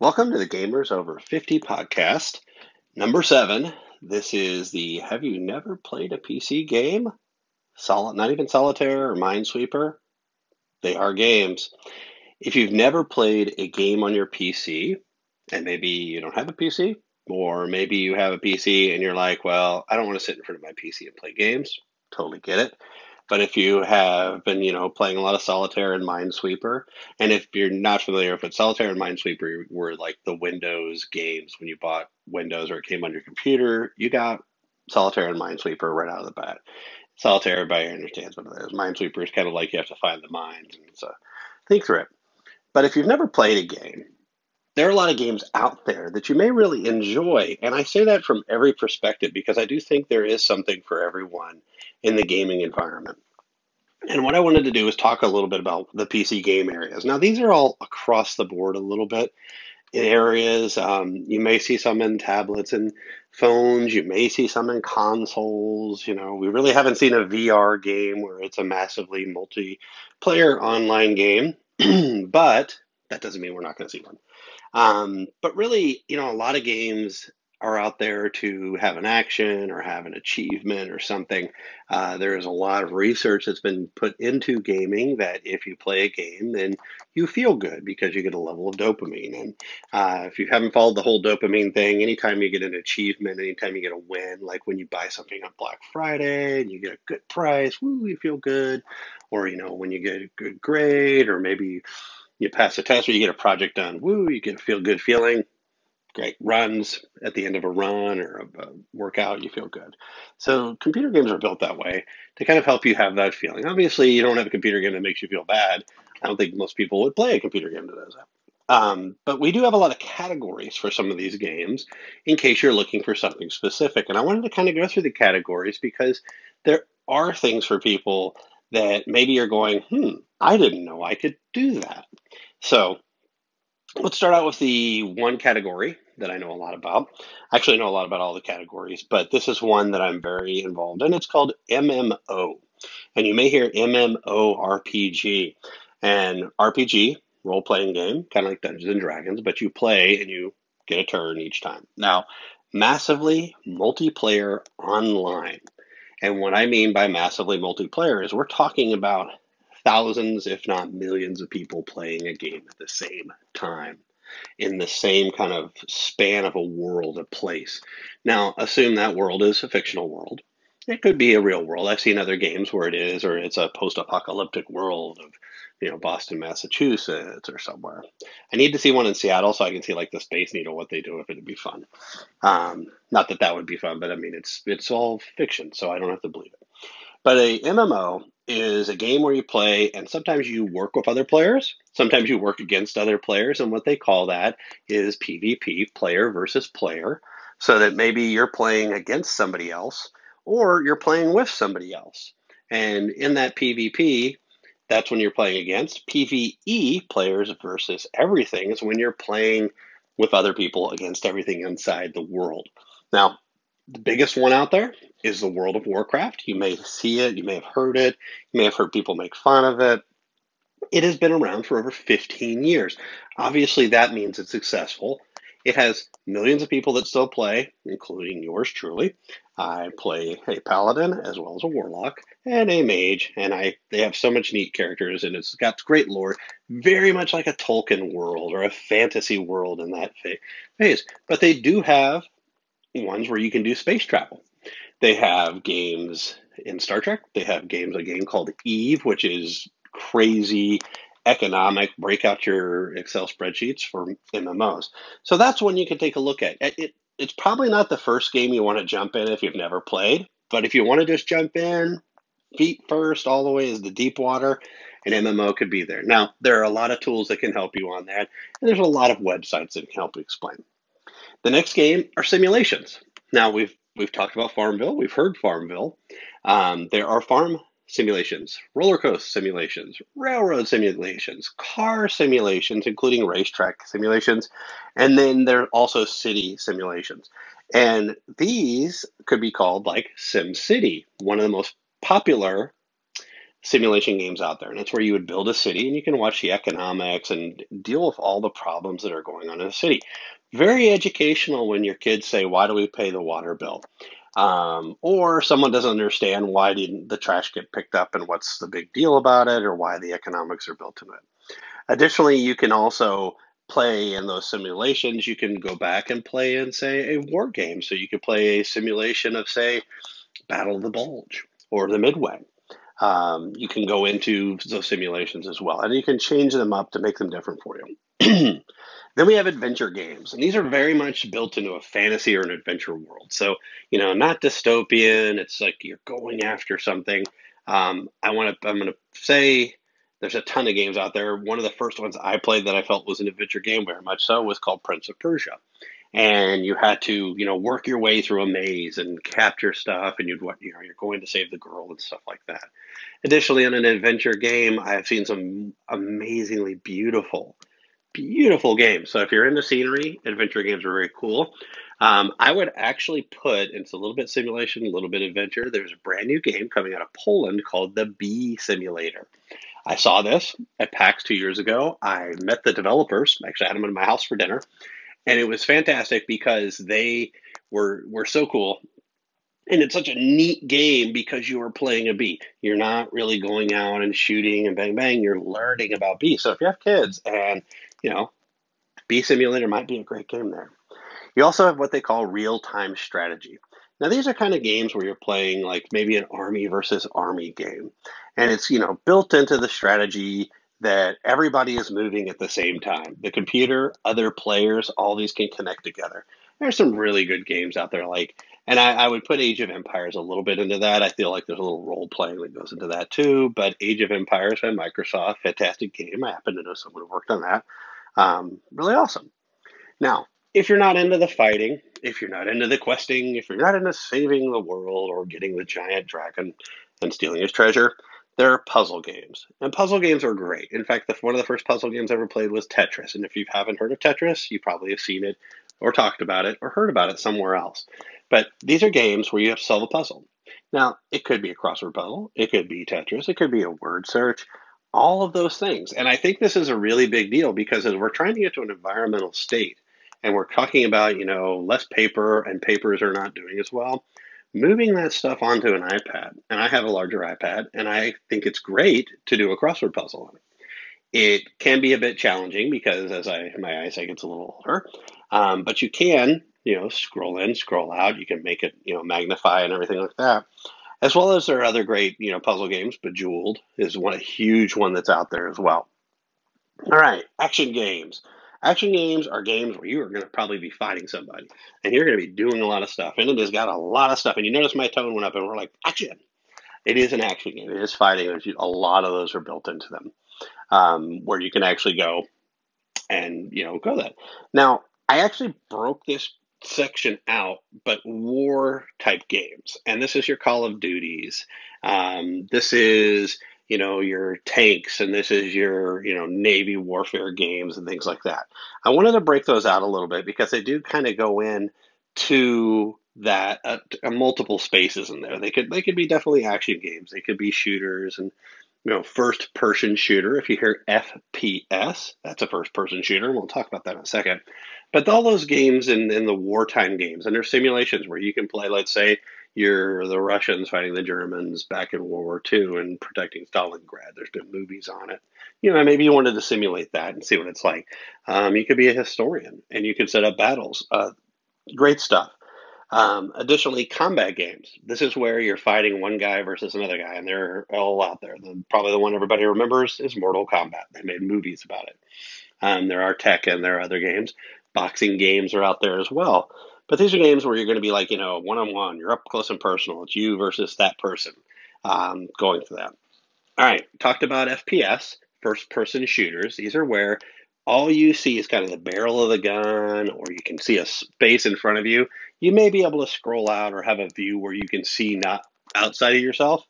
Welcome to the Gamers Over 50 podcast, number 7. This is the Have You Never Played a PC Game? Not even Solitaire or Minesweeper. They are games. If you've never played a game on your PC, and maybe you don't have a PC, or maybe you have a PC and you're like, well, I don't want to sit in front of my PC and play games. Totally get it. But if you have been, playing a lot of Solitaire and Minesweeper, and if you're not familiar with Solitaire and Minesweeper were like the Windows games when you bought Windows or it came on your computer, you got Solitaire and Minesweeper right out of the bat. Solitaire, everybody understands what it is. Minesweeper is kind of like you have to find the mines, and it's a think through it. But if you've never played a game, there are a lot of games out there that you may really enjoy, and I say that from every perspective because I do think there is something for everyone in the gaming environment. And what I wanted to do is talk a little bit about the PC game areas. Now, these are all across the board a little bit in areas. You may see some in tablets and phones. You may see some in consoles. We really haven't seen a VR game where it's a massively multiplayer online game, but that doesn't mean we're not going to see one. But really, a lot of games are out there to have an action or have an achievement or something. There is a lot of research that's been put into gaming that if you play a game, then you feel good because you get a level of dopamine. And if you haven't followed the whole dopamine thing, anytime you get an achievement, anytime you get a win, like when you buy something on Black Friday and you get a good price, woo, you feel good. Or, when you get a good grade, or maybe you pass a test or you get a project done, woo, you get a feel-good feeling. Great runs at the end of a run or a workout, you feel good. So computer games are built that way to kind of help you have that feeling. Obviously, you don't have a computer game that makes you feel bad. I don't think most people would play a computer game that does that. But we do have a lot of categories for some of these games in case you're looking for something specific. And I wanted to kind of go through the categories because there are things for people that maybe you're going, I didn't know I could do that. So let's start out with the one category that I know a lot about. I actually know a lot about all the categories, but this is one that I'm very involved in. It's called MMO, and you may hear MMORPG. And RPG, role-playing game, kind of like Dungeons & Dragons, but you play and you get a turn each time. Now, massively multiplayer online. And what I mean by massively multiplayer is we're talking about thousands, if not millions, of people playing a game at the same time, in the same kind of span of a world, a place. Now, assume that world is a fictional world. It could be a real world. I've seen other games where it is, or it's a post-apocalyptic world of, Boston, Massachusetts, or somewhere. I need to see one in Seattle so I can see like the Space Needle, what they do, if it'd be fun. Not that that would be fun, but I mean, it's all fiction, so I don't have to believe it. But a MMO is a game where you play, and sometimes you work with other players, sometimes you work against other players, and what they call that is PvP, player versus player, so that maybe you're playing against somebody else, or you're playing with somebody else. And in that PvP, that's when you're playing against. PvE, players versus everything, is when you're playing with other people against everything inside the world. Now, the biggest one out there is the World of Warcraft. You may see it, you may have heard it, you may have heard people make fun of it. It has been around for over 15 years. Obviously, that means it's successful. It has millions of people that still play, including yours truly. I play a paladin as well as a warlock and a mage, and they have so much neat characters, and it's got great lore, very much like a Tolkien world or a fantasy world in that phase. But they do have ones where you can do space travel. They have games in Star Trek. They have a game called Eve, which is crazy, economic, break out your Excel spreadsheets for MMOs. So that's one you can take a look at. It's probably not the first game you want to jump in if you've never played, but if you want to just jump in, feet first, all the way is the deep water, an MMO could be there. Now, there are a lot of tools that can help you on that, and there's a lot of websites that can help you explain. The next game are simulations. Now, we've talked about Farmville. We've heard Farmville. There are farm simulations, roller coaster simulations, railroad simulations, car simulations, including racetrack simulations, and then there are also city simulations. And these could be called like SimCity, one of the most popular simulation games out there, and it's where you would build a city and you can watch the economics and deal with all the problems that are going on in a city. Very educational when your kids say, why do we pay the water bill? Or someone doesn't understand why didn't the trash get picked up and what's the big deal about it, or why the economics are built into it. Additionally, you can also play in those simulations. You can go back and play in, say, a war game. So you could play a simulation of, say, Battle of the Bulge or the Midway. You can go into those simulations as well, and you can change them up to make them different for you. Then we have adventure games, and these are very much built into a fantasy or an adventure world. So, you know, not dystopian. It's like you're going after something. I'm going to say there's a ton of games out there. One of the first ones I played that I felt was an adventure game, very much so, was called Prince of Persia. And you had to, you know, work your way through a maze and capture stuff, and you're going to save the girl and stuff like that. Additionally, in an adventure game, I've seen some amazingly beautiful games. So if you're into scenery, adventure games are very cool. I would actually put, it's a little bit simulation, a little bit adventure, there's a brand new game coming out of Poland called the Bee Simulator. I saw this at PAX 2 years ago. I met the developers, actually had them in my house for dinner. And it was fantastic because they were so cool. And it's such a neat game because you are playing a bee. You're not really going out and shooting and bang, bang. You're learning about bees. So if you have kids and, you know, Bee Simulator might be a great game there. You also have what they call real-time strategy. Now, these are kind of games where you're playing like maybe an army versus army game. And it's, you know, built into the strategy that everybody is moving at the same time. The computer, other players, all these can connect together. There's some really good games out there. And I would put Age of Empires a little bit into that. I feel like there's a little role playing that goes into that too. But Age of Empires by Microsoft, fantastic game. I happen to know someone who worked on that. Really awesome. Now, if you're not into the fighting, if you're not into the questing, if you're not into saving the world or getting the giant dragon and stealing his treasure, there are puzzle games, and puzzle games are great. In fact, one of the first puzzle games I ever played was Tetris, and if you haven't heard of Tetris, you probably have seen it or talked about it or heard about it somewhere else. But these are games where you have to solve a puzzle. Now, it could be a crossword puzzle, it could be Tetris, it could be a word search, all of those things. And I think this is a really big deal because as we're trying to get to an environmental state, and we're talking about, you know, less paper and papers are not doing as well, moving that stuff onto an iPad, and I have a larger iPad, and I think it's great to do a crossword puzzle on it. It can be a bit challenging because as my eyesight gets a little older, but you can, you know, scroll in, scroll out, you can make it, you know, magnify and everything like that. As well as there are other great, you know, puzzle games. Bejeweled is a huge one that's out there as well. All right, action games. Action games are games where you are going to probably be fighting somebody, and you're going to be doing a lot of stuff, and it has got a lot of stuff, and you notice my tone went up, and we're like, action. It is an action game. It is fighting. A lot of those are built into them, where you can actually go and, you know, go that. Now, I actually broke this section out, but war-type games, and this is your Call of Duties. This is, you know, your tanks, and this is your, you know, Navy warfare games and things like that. I wanted to break those out a little bit because they do kind of go in to that multiple spaces in there. They could be definitely action games. They could be shooters and, you know, first person shooter. If you hear FPS, that's a first person shooter. We'll talk about that in a second. But all those games in the wartime games, and they're simulations where you can play, let's say, you're the Russians fighting the Germans back in World War II and protecting Stalingrad. There's been movies on it. You know, maybe you wanted to simulate that and see what it's like. You could be a historian, and you could set up battles. Great stuff. Additionally, combat games. This is where you're fighting one guy versus another guy, and they're all out there. Probably the one everybody remembers is Mortal Kombat. They made movies about it. There are Tekken, there are other games. Boxing games are out there as well. But these are games where you're going to be like, you know, one-on-one. You're up close and personal. It's you versus that person going for that. All right, talked about FPS, first-person shooters. These are where all you see is kind of the barrel of the gun, or you can see a space in front of you. You may be able to scroll out or have a view where you can see not outside of yourself.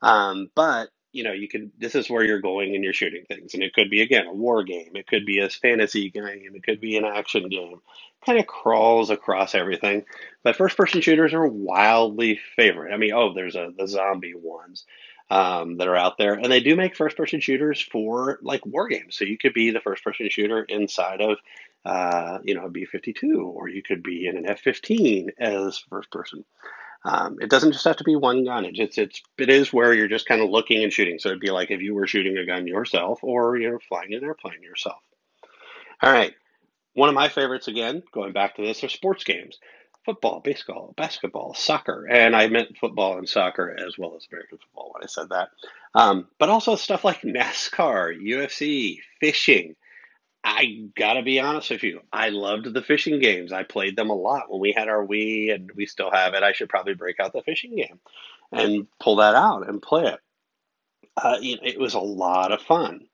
But, you know, this is where you're going and you're shooting things. And it could be, again, a war game. It could be a fantasy game. It could be an action game. Kind of crawls across everything, but first-person shooters are wildly favorite. I mean, there's the zombie ones. that are out there. And they do make first-person shooters for, like, war games. So you could be the first-person shooter inside of, a B-52, or you could be in an F-15 as first-person. It doesn't just have to be one gun. It is where you're just kind of looking and shooting. So it'd be like if you were shooting a gun yourself, or you're flying an airplane yourself. All right. One of my favorites, again, going back to this, are sports games. Football, baseball, basketball, soccer. And I meant football and soccer as well as American football when I said that. But also stuff like NASCAR, UFC, fishing. I gotta be honest with you, I loved the fishing games. I played them a lot when we had our Wii, and we still have it. I should probably break out the fishing game and pull that out and play it. It was a lot of fun.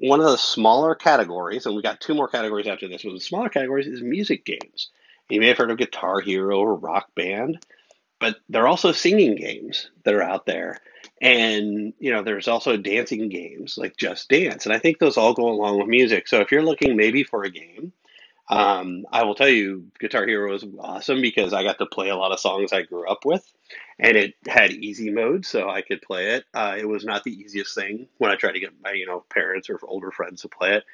One of the smaller categories, and we got two more categories after this, one of the smaller categories is music games. You may have heard of Guitar Hero or Rock Band, but there are also singing games that are out there. And, there's also dancing games like Just Dance. And I think those all go along with music. So if you're looking maybe for a game, I will tell you Guitar Hero is awesome because I got to play a lot of songs I grew up with. And it had easy mode, so I could play it. It was not the easiest thing when I tried to get my, parents or older friends to play it.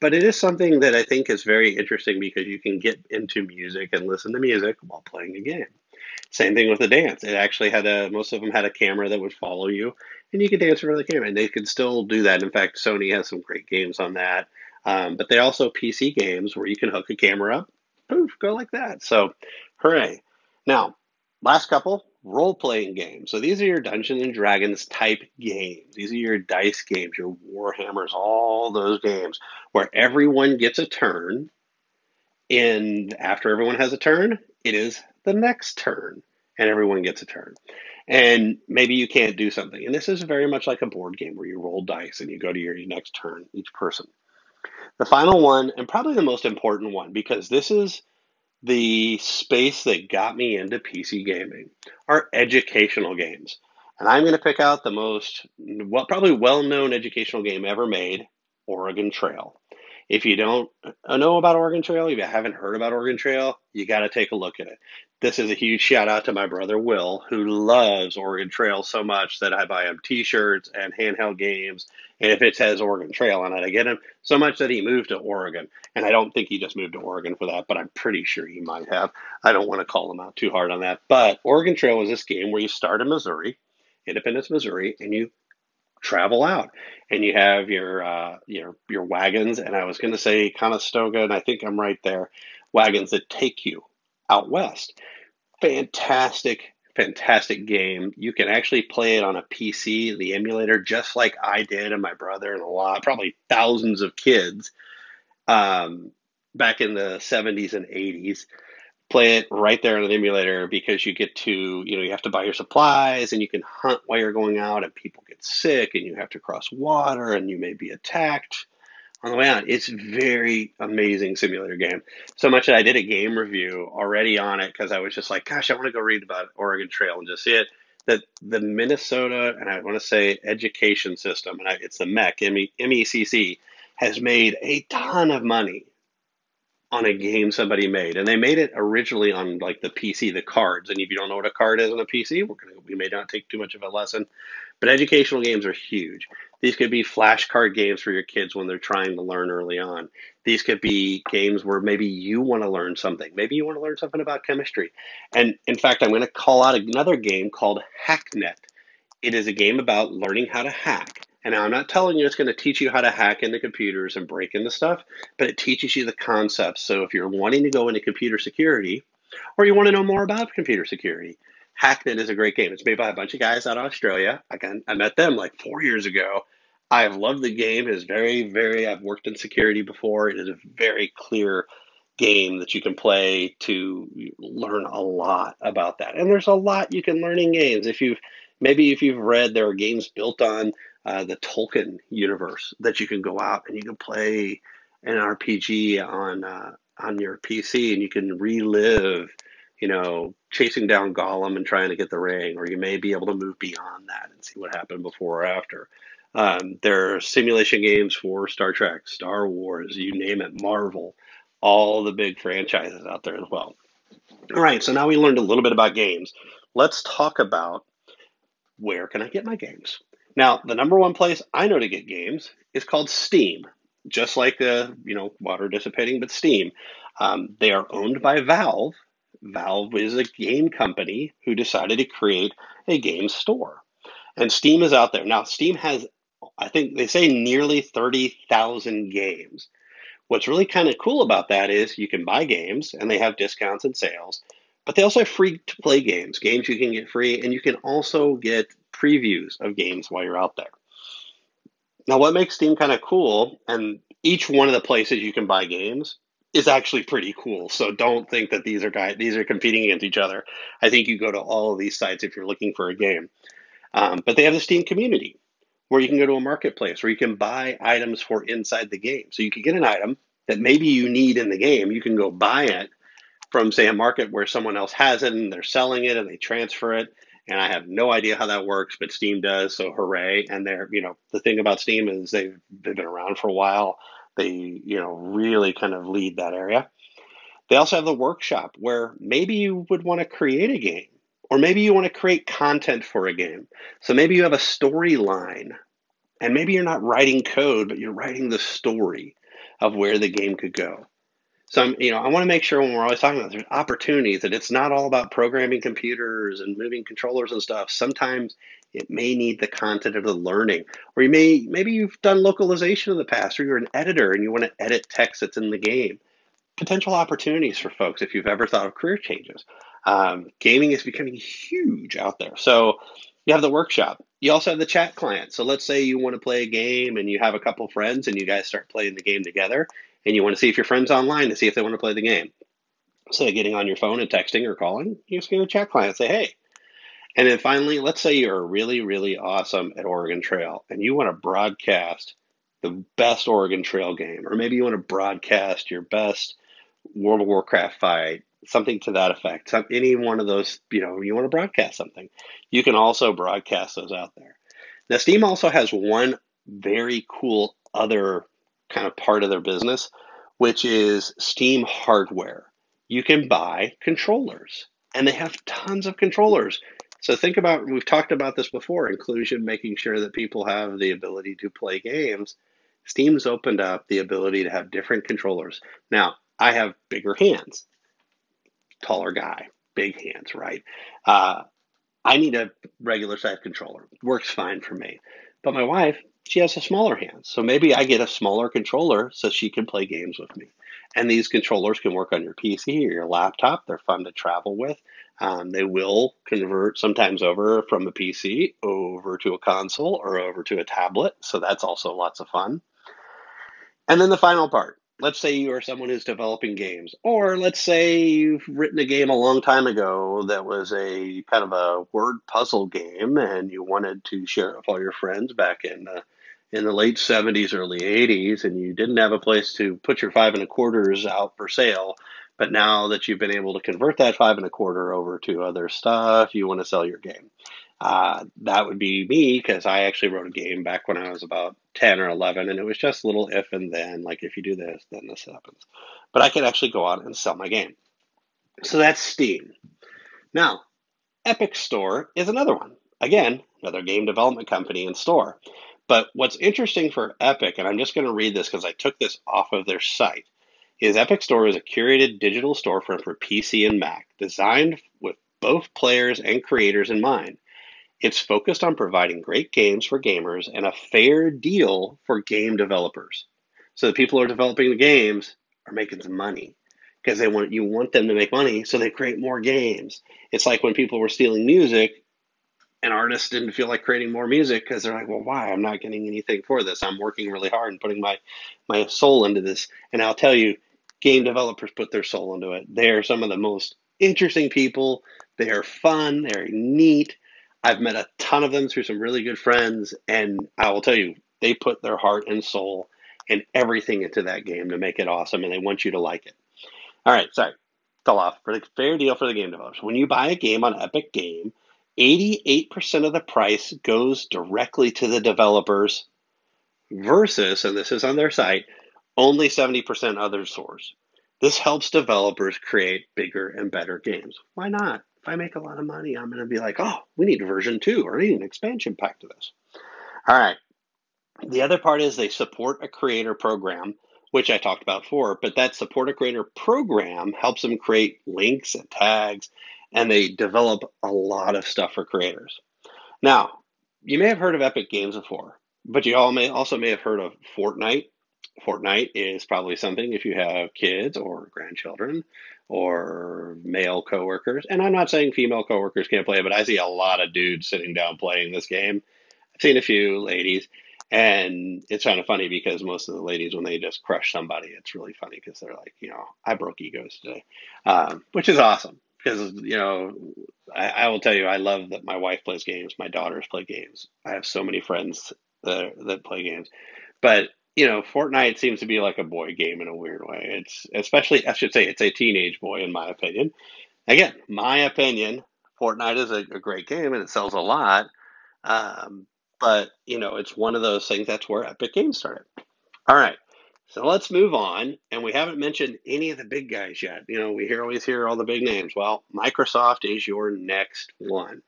But it is something that I think is very interesting because you can get into music and listen to music while playing a game. Same thing with the dance. It actually had most of them had a camera that would follow you, and you could dance in front of the camera, and they could still do that. In fact, Sony has some great games on that. But they also PC games where you can hook a camera up, poof, go like that. So, hooray. Now, last couple, role-playing games. So these are your Dungeons & Dragons type games. These are your dice games, your Warhammers, all those games where everyone gets a turn, and after everyone has a turn, it is the next turn, and everyone gets a turn. And maybe you can't do something. And this is very much like a board game where you roll dice and you go to your next turn, each person. The final one, and probably the most important one, because this is the space that got me into PC gaming, are educational games. And I'm going to pick out the most, probably well-known educational game ever made, Oregon Trail. If you don't know about Oregon Trail, if you haven't heard about Oregon Trail, you got to take a look at it. This is a huge shout out to my brother, Will, who loves Oregon Trail so much that I buy him t-shirts and handheld games. And if it says Oregon Trail on it, I get him so much that he moved to Oregon. And I don't think he just moved to Oregon for that, but I'm pretty sure he might have. I don't want to call him out too hard on that. But Oregon Trail is this game where you start in Missouri, Independence, Missouri, and you travel out, and you have your wagons, and I was going to say Conestoga, and I think I'm right there, wagons that take you out west. Fantastic game. You can actually play it on a PC, the emulator, just like I did, and my brother, and probably thousands of kids back in the 70s and 80s. Play it right there on an emulator because you get to, you have to buy your supplies, and you can hunt while you're going out, and people get sick, and you have to cross water, and you may be attacked on the way out. It's very amazing simulator game. So much that I did a game review already on it because I was just like, gosh, I want to go read about Oregon Trail and just see it. That the Minnesota, and I want to say education system, and it's the MECC, MECC, has made a ton of money on a game somebody made. And they made it originally on like the PC, the cards. And if you don't know what a card is on a PC, we may not take too much of a lesson. But educational games are huge. These could be flashcard games for your kids when they're trying to learn early on. These could be games where maybe you want to learn something. Maybe you want to learn something about chemistry. And in fact, I'm going to call out another game called Hacknet. It is a game about learning how to hack. And now I'm not telling you it's going to teach you how to hack into computers and break into stuff, but it teaches you the concepts. So if you're wanting to go into computer security, or you want to know more about computer security, Hacknet is a great game. It's made by a bunch of guys out of Australia. I met them like 4 years ago. I've loved the game. It is very, very, I've worked in security before. It is a very clear game that you can play to learn a lot about that. And there's a lot you can learn in games. If you've read, there are games built on the Tolkien universe that you can go out and you can play an RPG on your PC, and you can relive, chasing down Gollum and trying to get the ring, or you may be able to move beyond that and see what happened before or after. There are simulation games for Star Trek, Star Wars, you name it, Marvel, all the big franchises out there as well. All right, so now we learned a little bit about games. Let's talk about where can I get my games? Now, the number one place I know to get games is called Steam, just like the, you know, water dissipating, but Steam. They are owned by Valve. Valve is a game company who decided to create a game store. And Steam is out there. Now, Steam has, I think they say, nearly 30,000 games. What's really kind of cool about that is you can buy games, and they have discounts and sales, but they also have free-to-play games, games you can get free, and you can also get previews of games while you're out there. Now, what makes Steam kind of cool, and each one of the places you can buy games is actually pretty cool, so don't think that these are competing against each other. I think you go to all of these sites if you're looking for a game. But they have the Steam community, where you can go to a marketplace where you can buy items for inside the game. So you can get an item that maybe you need in the game. You can go buy it from, say, a market where someone else has it and they're selling it and they transfer it. And I have no idea how that works, but Steam does, so hooray. And they're, you know, the thing about Steam is they've been around for a while. They, you know, really kind of lead that area. They also have the workshop where maybe you would want to create a game. Or maybe you want to create content for a game. So maybe you have a storyline, and maybe you're not writing code, but you're writing the story of where the game could go. So I want to make sure when we're always talking about there's opportunities, that it's not all about programming computers and moving controllers and stuff. Sometimes it may need the content of the learning, or you maybe you've done localization in the past, or you're an editor and you want to edit text that's in the game. Potential opportunities for folks if you've ever thought of career changes. Gaming is becoming huge out there. So you have the workshop. You also have the chat client. So let's say you want to play a game and you have a couple friends and you guys start playing the game together and you want to see if your friend's online to see if they want to play the game. Instead of getting on your phone and texting or calling, you just go to the chat client and say, hey. And then finally, let's say you're really, really awesome at Oregon Trail and you want to broadcast the best Oregon Trail game, or maybe you want to broadcast your best World of Warcraft fight, something to that effect. So any one of those, you want to broadcast something. You can also broadcast those out there. Now, Steam also has one very cool other kind of part of their business, which is Steam hardware. You can buy controllers, and they have tons of controllers. So think about, we've talked about this before, inclusion, making sure that people have the ability to play games. Steam's opened up the ability to have different controllers. Now, I have bigger hands. Taller guy, big hands, right? I need a regular size controller. Works fine for me. But my wife, she has a smaller hand. So maybe I get a smaller controller so she can play games with me. And these controllers can work on your PC or your laptop. They're fun to travel with. They will convert sometimes over from a PC over to a console or over to a tablet. So that's also lots of fun. And then the final part. Let's say you are someone who's developing games, or let's say you've written a game a long time ago that was a kind of a word puzzle game and you wanted to share it with all your friends back in the late 70s, early 80s, and you didn't have a place to put your 5 1/4s out for sale. But now that you've been able to convert that 5 1/4 over to other stuff, you want to sell your game. That would be me, because I actually wrote a game back when I was about 10 or 11, and it was just little if and then, like if you do this, then this happens. But I could actually go out and sell my game. So that's Steam. Now, Epic Store is another one. Again, another game development company and store. But what's interesting for Epic, and I'm just going to read this because I took this off of their site, is Epic Store is a curated digital storefront for PC and Mac, designed with both players and creators in mind. It's focused on providing great games for gamers and a fair deal for game developers. So the people who are developing the games are making some money because you want them to make money, so they create more games. It's like when people were stealing music and artists didn't feel like creating more music because they're like, well, why? I'm not getting anything for this. I'm working really hard and putting my soul into this. And I'll tell you, game developers put their soul into it. They are some of the most interesting people. They are fun. They're neat. I've met a ton of them through some really good friends, and I will tell you, they put their heart and soul and everything into that game to make it awesome, and they want you to like it. All right, sorry, fell off. For the fair deal for the game developers. When you buy a game on Epic Game, 88% of the price goes directly to the developers versus, and this is on their site, only 70% other source. This helps developers create bigger and better games. Why not? If I make a lot of money, I'm going to be like, oh, we need version 2 or we need an expansion pack to this. All right. The other part is they support a creator program, which I talked about before, but that support a creator program helps them create links and tags, and they develop a lot of stuff for creators. Now, you may have heard of Epic Games before, but you all may have heard of Fortnite. Fortnite is probably something if you have kids or grandchildren or male coworkers. And I'm not saying female coworkers can't play, but I see a lot of dudes sitting down playing this game. I've seen a few ladies, and it's kind of funny because most of the ladies, when they just crush somebody, it's really funny because they're like, you know, I broke egos today, which is awesome because, you know, I will tell you, I love that my wife plays games. My daughters play games. I have so many friends that play games, but you know, Fortnite seems to be like a boy game in a weird way. It's especially, I should say, it's a teenage boy in my opinion. Again, my opinion, Fortnite is a great game and it sells a lot. But, you know, it's one of those things. That's where Epic Games started. All right. So let's move on. And we haven't mentioned any of the big guys yet. You know, we always hear all the big names. Well, Microsoft is your next one.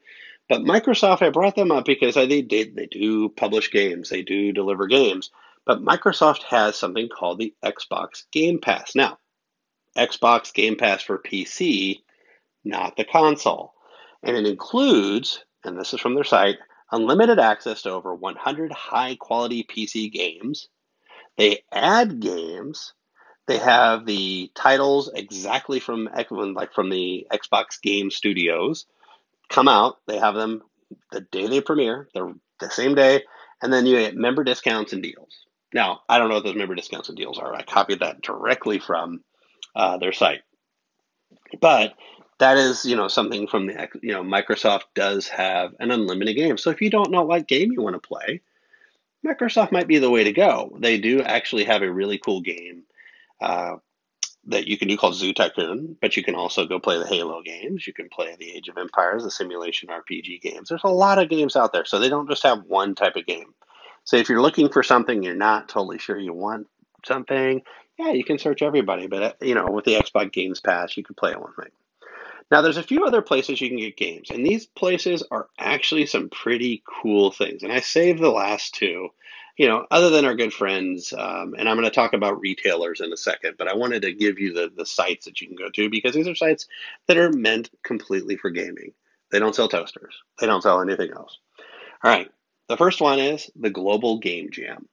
But Microsoft, I brought them up because they do publish games. They do deliver games. But Microsoft has something called the Xbox Game Pass. Now, Xbox Game Pass for PC, not the console. And it includes, and this is from their site, unlimited access to over 100 high-quality PC games. They add games. They have the titles exactly from the Xbox Game Studios come out. They have them the day they premiere, the same day, and then you get member discounts and deals. Now, I don't know what those member discounts and deals are. I copied that directly from their site. But that is, you know, something from the, you know, Microsoft does have an unlimited game. So if you don't know what game you want to play, Microsoft might be the way to go. They do actually have a really cool game that you can do called Zoo Tycoon, but you can also go play the Halo games. You can play the Age of Empires, the simulation RPG games. There's a lot of games out there. So they don't just have one type of game. So if you're looking for something, you're not totally sure you want something, yeah, you can search everybody. But, you know, with the Xbox Games Pass, you can play one thing. Now, there's a few other places you can get games, and these places are actually some pretty cool things. And I saved the last two, you know, other than our good friends, and I'm going to talk about retailers in a second, but I wanted to give you the sites that you can go to because these are sites that are meant completely for gaming. They don't sell toasters. They don't sell anything else. All right. The first one is the Global Game Jam.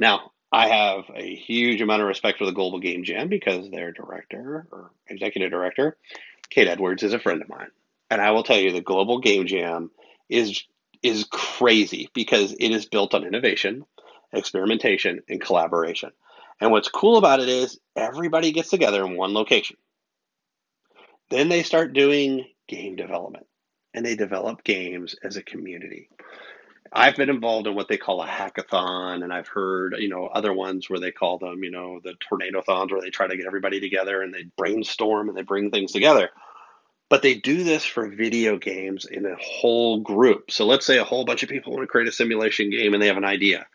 Now, I have a huge amount of respect for the Global Game Jam because their director or executive director, Kate Edwards, is a friend of mine. And I will tell you the Global Game Jam is crazy because it is built on innovation, experimentation, and collaboration. And what's cool about it is everybody gets together in one location. Then they start doing game development, and they develop games as a community. I've been involved in what they call a hackathon, and I've heard, you know, other ones where they call them, you know, the tornado-thons, where they try to get everybody together and they brainstorm and they bring things together. But they do this for video games in a whole group. So let's say a whole bunch of people want to create a simulation game and they have an idea.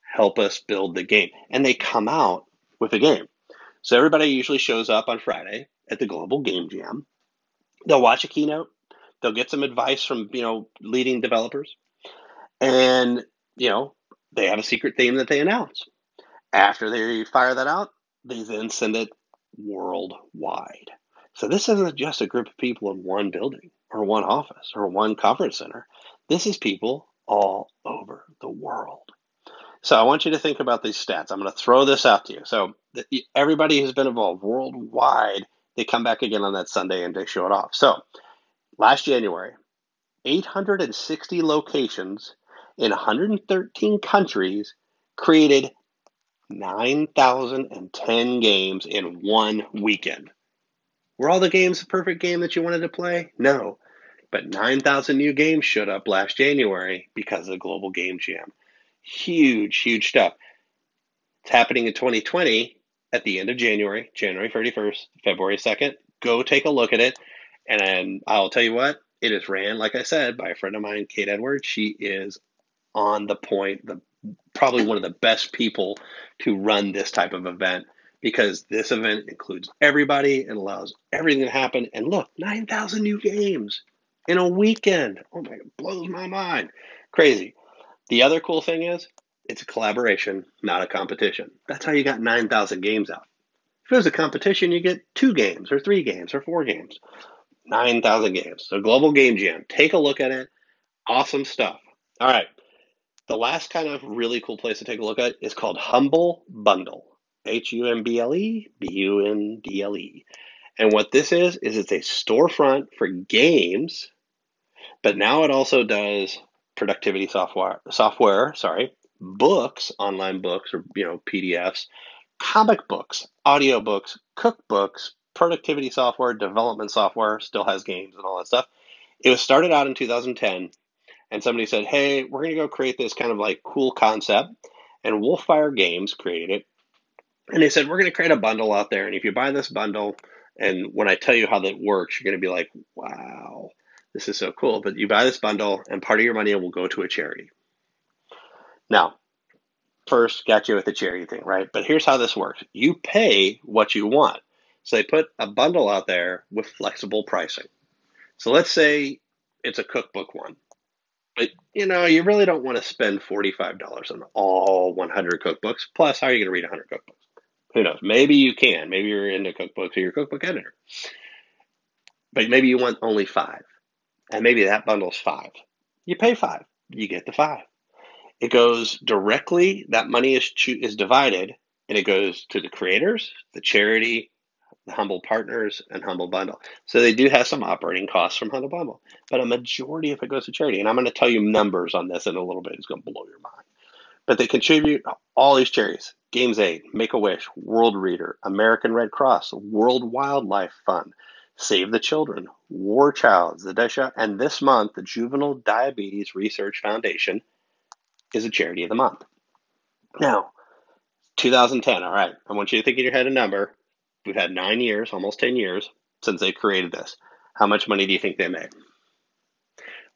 Help us build the game. And they come out with a game. So everybody usually shows up on Friday at the Global Game Jam. They'll watch a keynote. They'll get some advice from, you know, leading developers. And, you know, they have a secret theme that they announce. After they fire that out, they then send it worldwide. So this isn't just a group of people in one building or one office or one conference center. This is people all over the world. So I want you to think about these stats. I'm going to throw this out to you. So everybody who's been involved worldwide, they come back again on that Sunday and they show it off. So last January, 860 locations in 113 countries, created 9,010 games in one weekend. Were all the games the perfect game that you wanted to play? No. But 9,000 new games showed up last January because of the Global Game Jam. Huge, huge stuff. It's happening in 2020 at the end of January, January 31st, February 2nd. Go take a look at it. And I'll tell you what, it is ran, like I said, by a friend of mine, Kate Edwards. She is on the point, probably one of the best people to run this type of event because this event includes everybody and allows everything to happen. And look, 9,000 new games in a weekend. Oh my God, blows my mind. Crazy. The other cool thing is it's a collaboration, not a competition. That's how you got 9,000 games out. If it was a competition, you get 2 games or 3 games or 4 games. 9,000 games. So Global Game Jam. Take a look at it. Awesome stuff. All right. The last kind of really cool place to take a look at is called Humble Bundle. HUMBLE BUNDLE. And what this is it's a storefront for games, but now it also does productivity software, books, online books, or PDFs, comic books, audiobooks, cookbooks, productivity software, development software, still has games and all that stuff. It was started out in 2010, and somebody said, hey, we're going to go create this kind of like cool concept, and Wolfire Games created it. And they said, we're going to create a bundle out there. And if you buy this bundle, and when I tell you how that works, you're going to be like, wow, this is so cool. But you buy this bundle and part of your money will go to a charity. Now, first got you with the charity thing, right? But here's how this works. You pay what you want. So they put a bundle out there with flexible pricing. So let's say it's a cookbook one. But, you really don't want to spend $45 on all 100 cookbooks. Plus, how are you going to read 100 cookbooks? Who knows? Maybe you can. Maybe you're into cookbooks or you're a cookbook editor. But maybe you want only 5. And maybe that bundle's 5. You pay 5. You get the 5. It goes directly, that money is divided, and it goes to the creators, the charity, the Humble Partners, and Humble Bundle. So they do have some operating costs from Humble Bundle. But a majority of it goes to charity. And I'm going to tell you numbers on this in a little bit. It's going to blow your mind. But they contribute all these charities. Games Aid, Make-A-Wish, World Reader, American Red Cross, World Wildlife Fund, Save the Children, War Child, Zadesha, and this month, the Juvenile Diabetes Research Foundation is a charity of the month. Now, 2010, all right, I want you to think in your head a number. We've had 9 years, almost 10 years, since they created this. How much money do you think they made?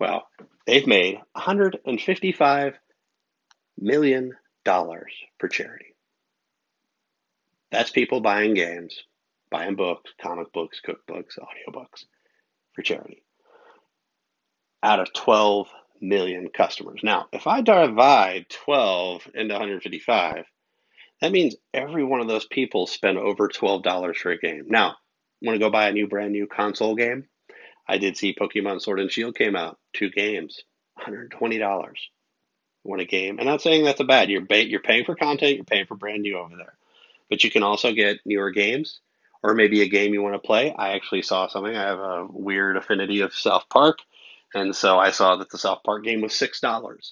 Well, they've made $155 million for charity. That's people buying games, buying books, comic books, cookbooks, audiobooks for charity. Out of 12 million customers. Now, if I divide 12 into 155, that means every one of those people spent over $12 for a game. Now, want to go buy a brand new console game? I did see Pokemon Sword and Shield came out, 2 games, $120. Want a game? I'm not saying that's a bad. You're paying for content, you're paying for brand new over there. But you can also get newer games, or maybe a game you want to play. I actually saw something. I have a weird affinity of South Park, and so I saw that the South Park game was $6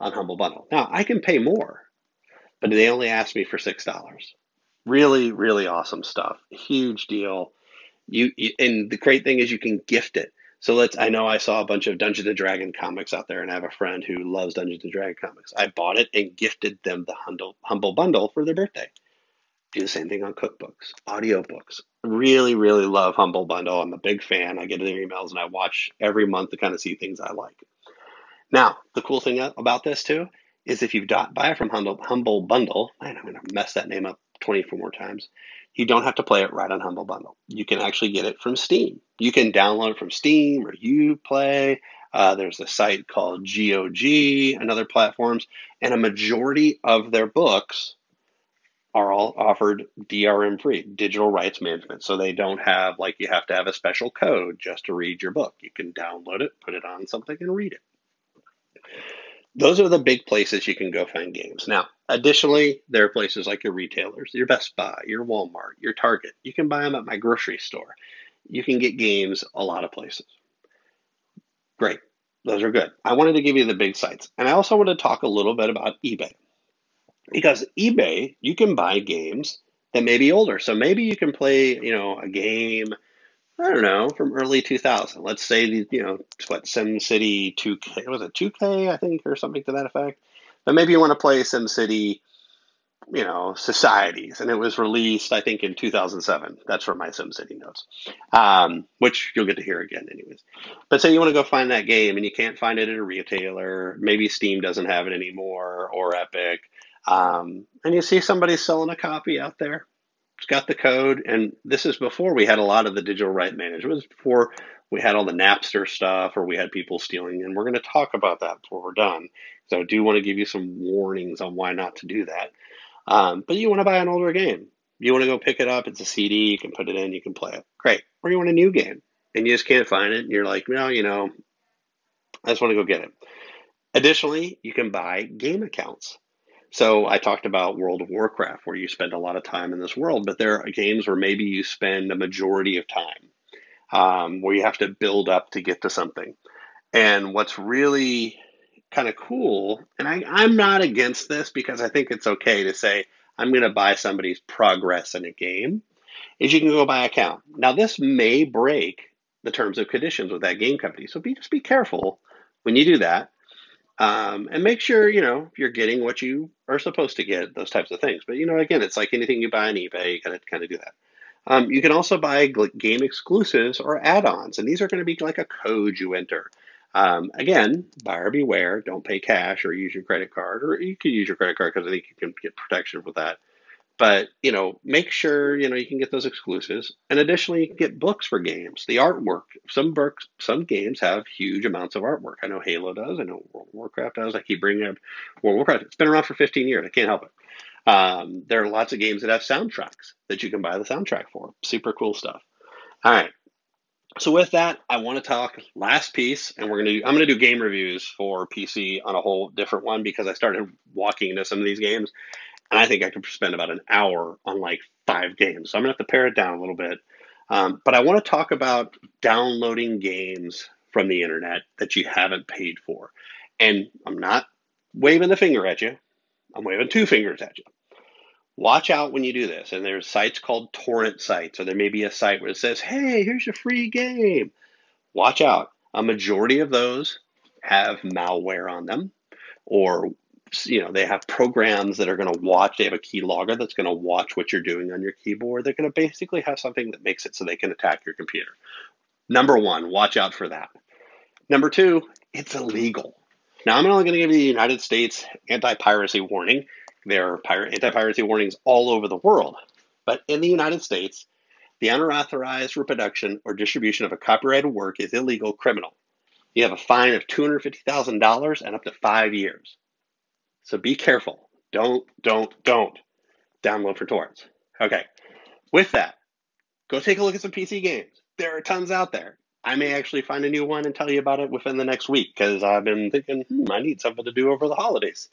on Humble Bundle. Now, I can pay more, but they only asked me for $6. Really, really awesome stuff. Huge deal. And the great thing is you can gift it. So I know I saw a bunch of Dungeons & Dragons comics out there, and I have a friend who loves Dungeons & Dragons comics. I bought it and gifted them the Humble Bundle for their birthday. Do the same thing on cookbooks, audiobooks. Really, really love Humble Bundle. I'm a big fan. I get their emails, and I watch every month to kind of see things I like. Now, the cool thing about this, too, is if you buy from Humble Bundle, and I'm going to mess that name up 24 more times, you don't have to play it right on Humble Bundle. You can actually get it from Steam. You can download it from Steam or Uplay. There's a site called GOG and other platforms. And a majority of their books are all offered DRM free, digital rights management. So they don't have, you have to have a special code just to read your book. You can download it, put it on something, and read it. Those are the big places you can go find games. Now, additionally, there are places like your retailers, your Best Buy, your Walmart, your Target. You can buy them at my grocery store. You can get games a lot of places. Great. Those are good. I wanted to give you the big sites. And I also want to talk a little bit about eBay. Because eBay, you can buy games that may be older. So maybe you can play, a game, I don't know, from early 2000. Let's say, SimCity 2K. Was it 2K, I think, or something to that effect? But maybe you want to play SimCity, Societies. And it was released, I think, in 2007. That's from my SimCity notes, which you'll get to hear again anyways. But say you want to go find that game, and you can't find it at a retailer. Maybe Steam doesn't have it anymore, or Epic. And you see somebody selling a copy out there. It's got the code. And this is before we had a lot of the digital right management. It was before we had all the Napster stuff or we had people stealing. And we're going to talk about that before we're done. So I do want to give you some warnings on why not to do that. But you want to buy an older game. You want to go pick it up. It's a CD. You can put it in. You can play it. Great. Or you want a new game and you just can't find it. And you're like, well, you know, I just want to go get it. Additionally, you can buy game accounts. So I talked about World of Warcraft, where you spend a lot of time in this world, but there are games where maybe you spend a majority of time, where you have to build up to get to something. And what's really kind of cool, and I'm not against this because I think it's okay to say, I'm going to buy somebody's progress in a game, is you can go buy an account. Now, this may break the terms of conditions with that game company. So just be careful when you do that. And make sure, you know, you're getting what you are supposed to get, those types of things. But, you know, again, it's like anything you buy on eBay, you got to kind of do that. You can also buy game exclusives or add-ons, and these are going to be like a code you enter. Again, buyer beware, don't pay cash or use your credit card, or you can use your credit card because I think you can get protection with that. But, you know, make sure, you know, you can get those exclusives. And additionally, you can get books for games, the artwork. Some games have huge amounts of artwork. I know Halo does. I know World of Warcraft does. I keep bringing up World of Warcraft. It's been around for 15 years. I can't help it. There are lots of games that have soundtracks that you can buy the soundtrack for. Super cool stuff. All right. So with that, I want to talk last piece, and I'm going to do game reviews for PC on a whole different one because I started walking into some of these games. And I think I could spend about an hour on like 5 games. So I'm going to have to pare it down a little bit. But I want to talk about downloading games from the internet that you haven't paid for. And I'm not waving the finger at you. I'm waving 2 fingers at you. Watch out when you do this. And there's sites called torrent sites. Or there may be a site where it says, hey, here's your free game. Watch out. A majority of those have malware on them, or you know, they have programs that are going to watch. They have a keylogger that's going to watch what you're doing on your keyboard. They're going to basically have something that makes it so they can attack your computer. Number 1, watch out for that. Number 2, it's illegal. Now, I'm only going to give you the United States anti-piracy warning. There are anti-piracy warnings all over the world. But in the United States, the unauthorized reproduction or distribution of a copyrighted work is illegal, criminal. You have a fine of $250,000 and up to 5 years. So be careful. Don't download for torrents. Okay. With that, go take a look at some PC games. There are tons out there. I may actually find a new one and tell you about it within the next week because I've been thinking, I need something to do over the holidays.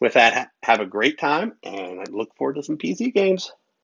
With that, have a great time, and I look forward to some PC games.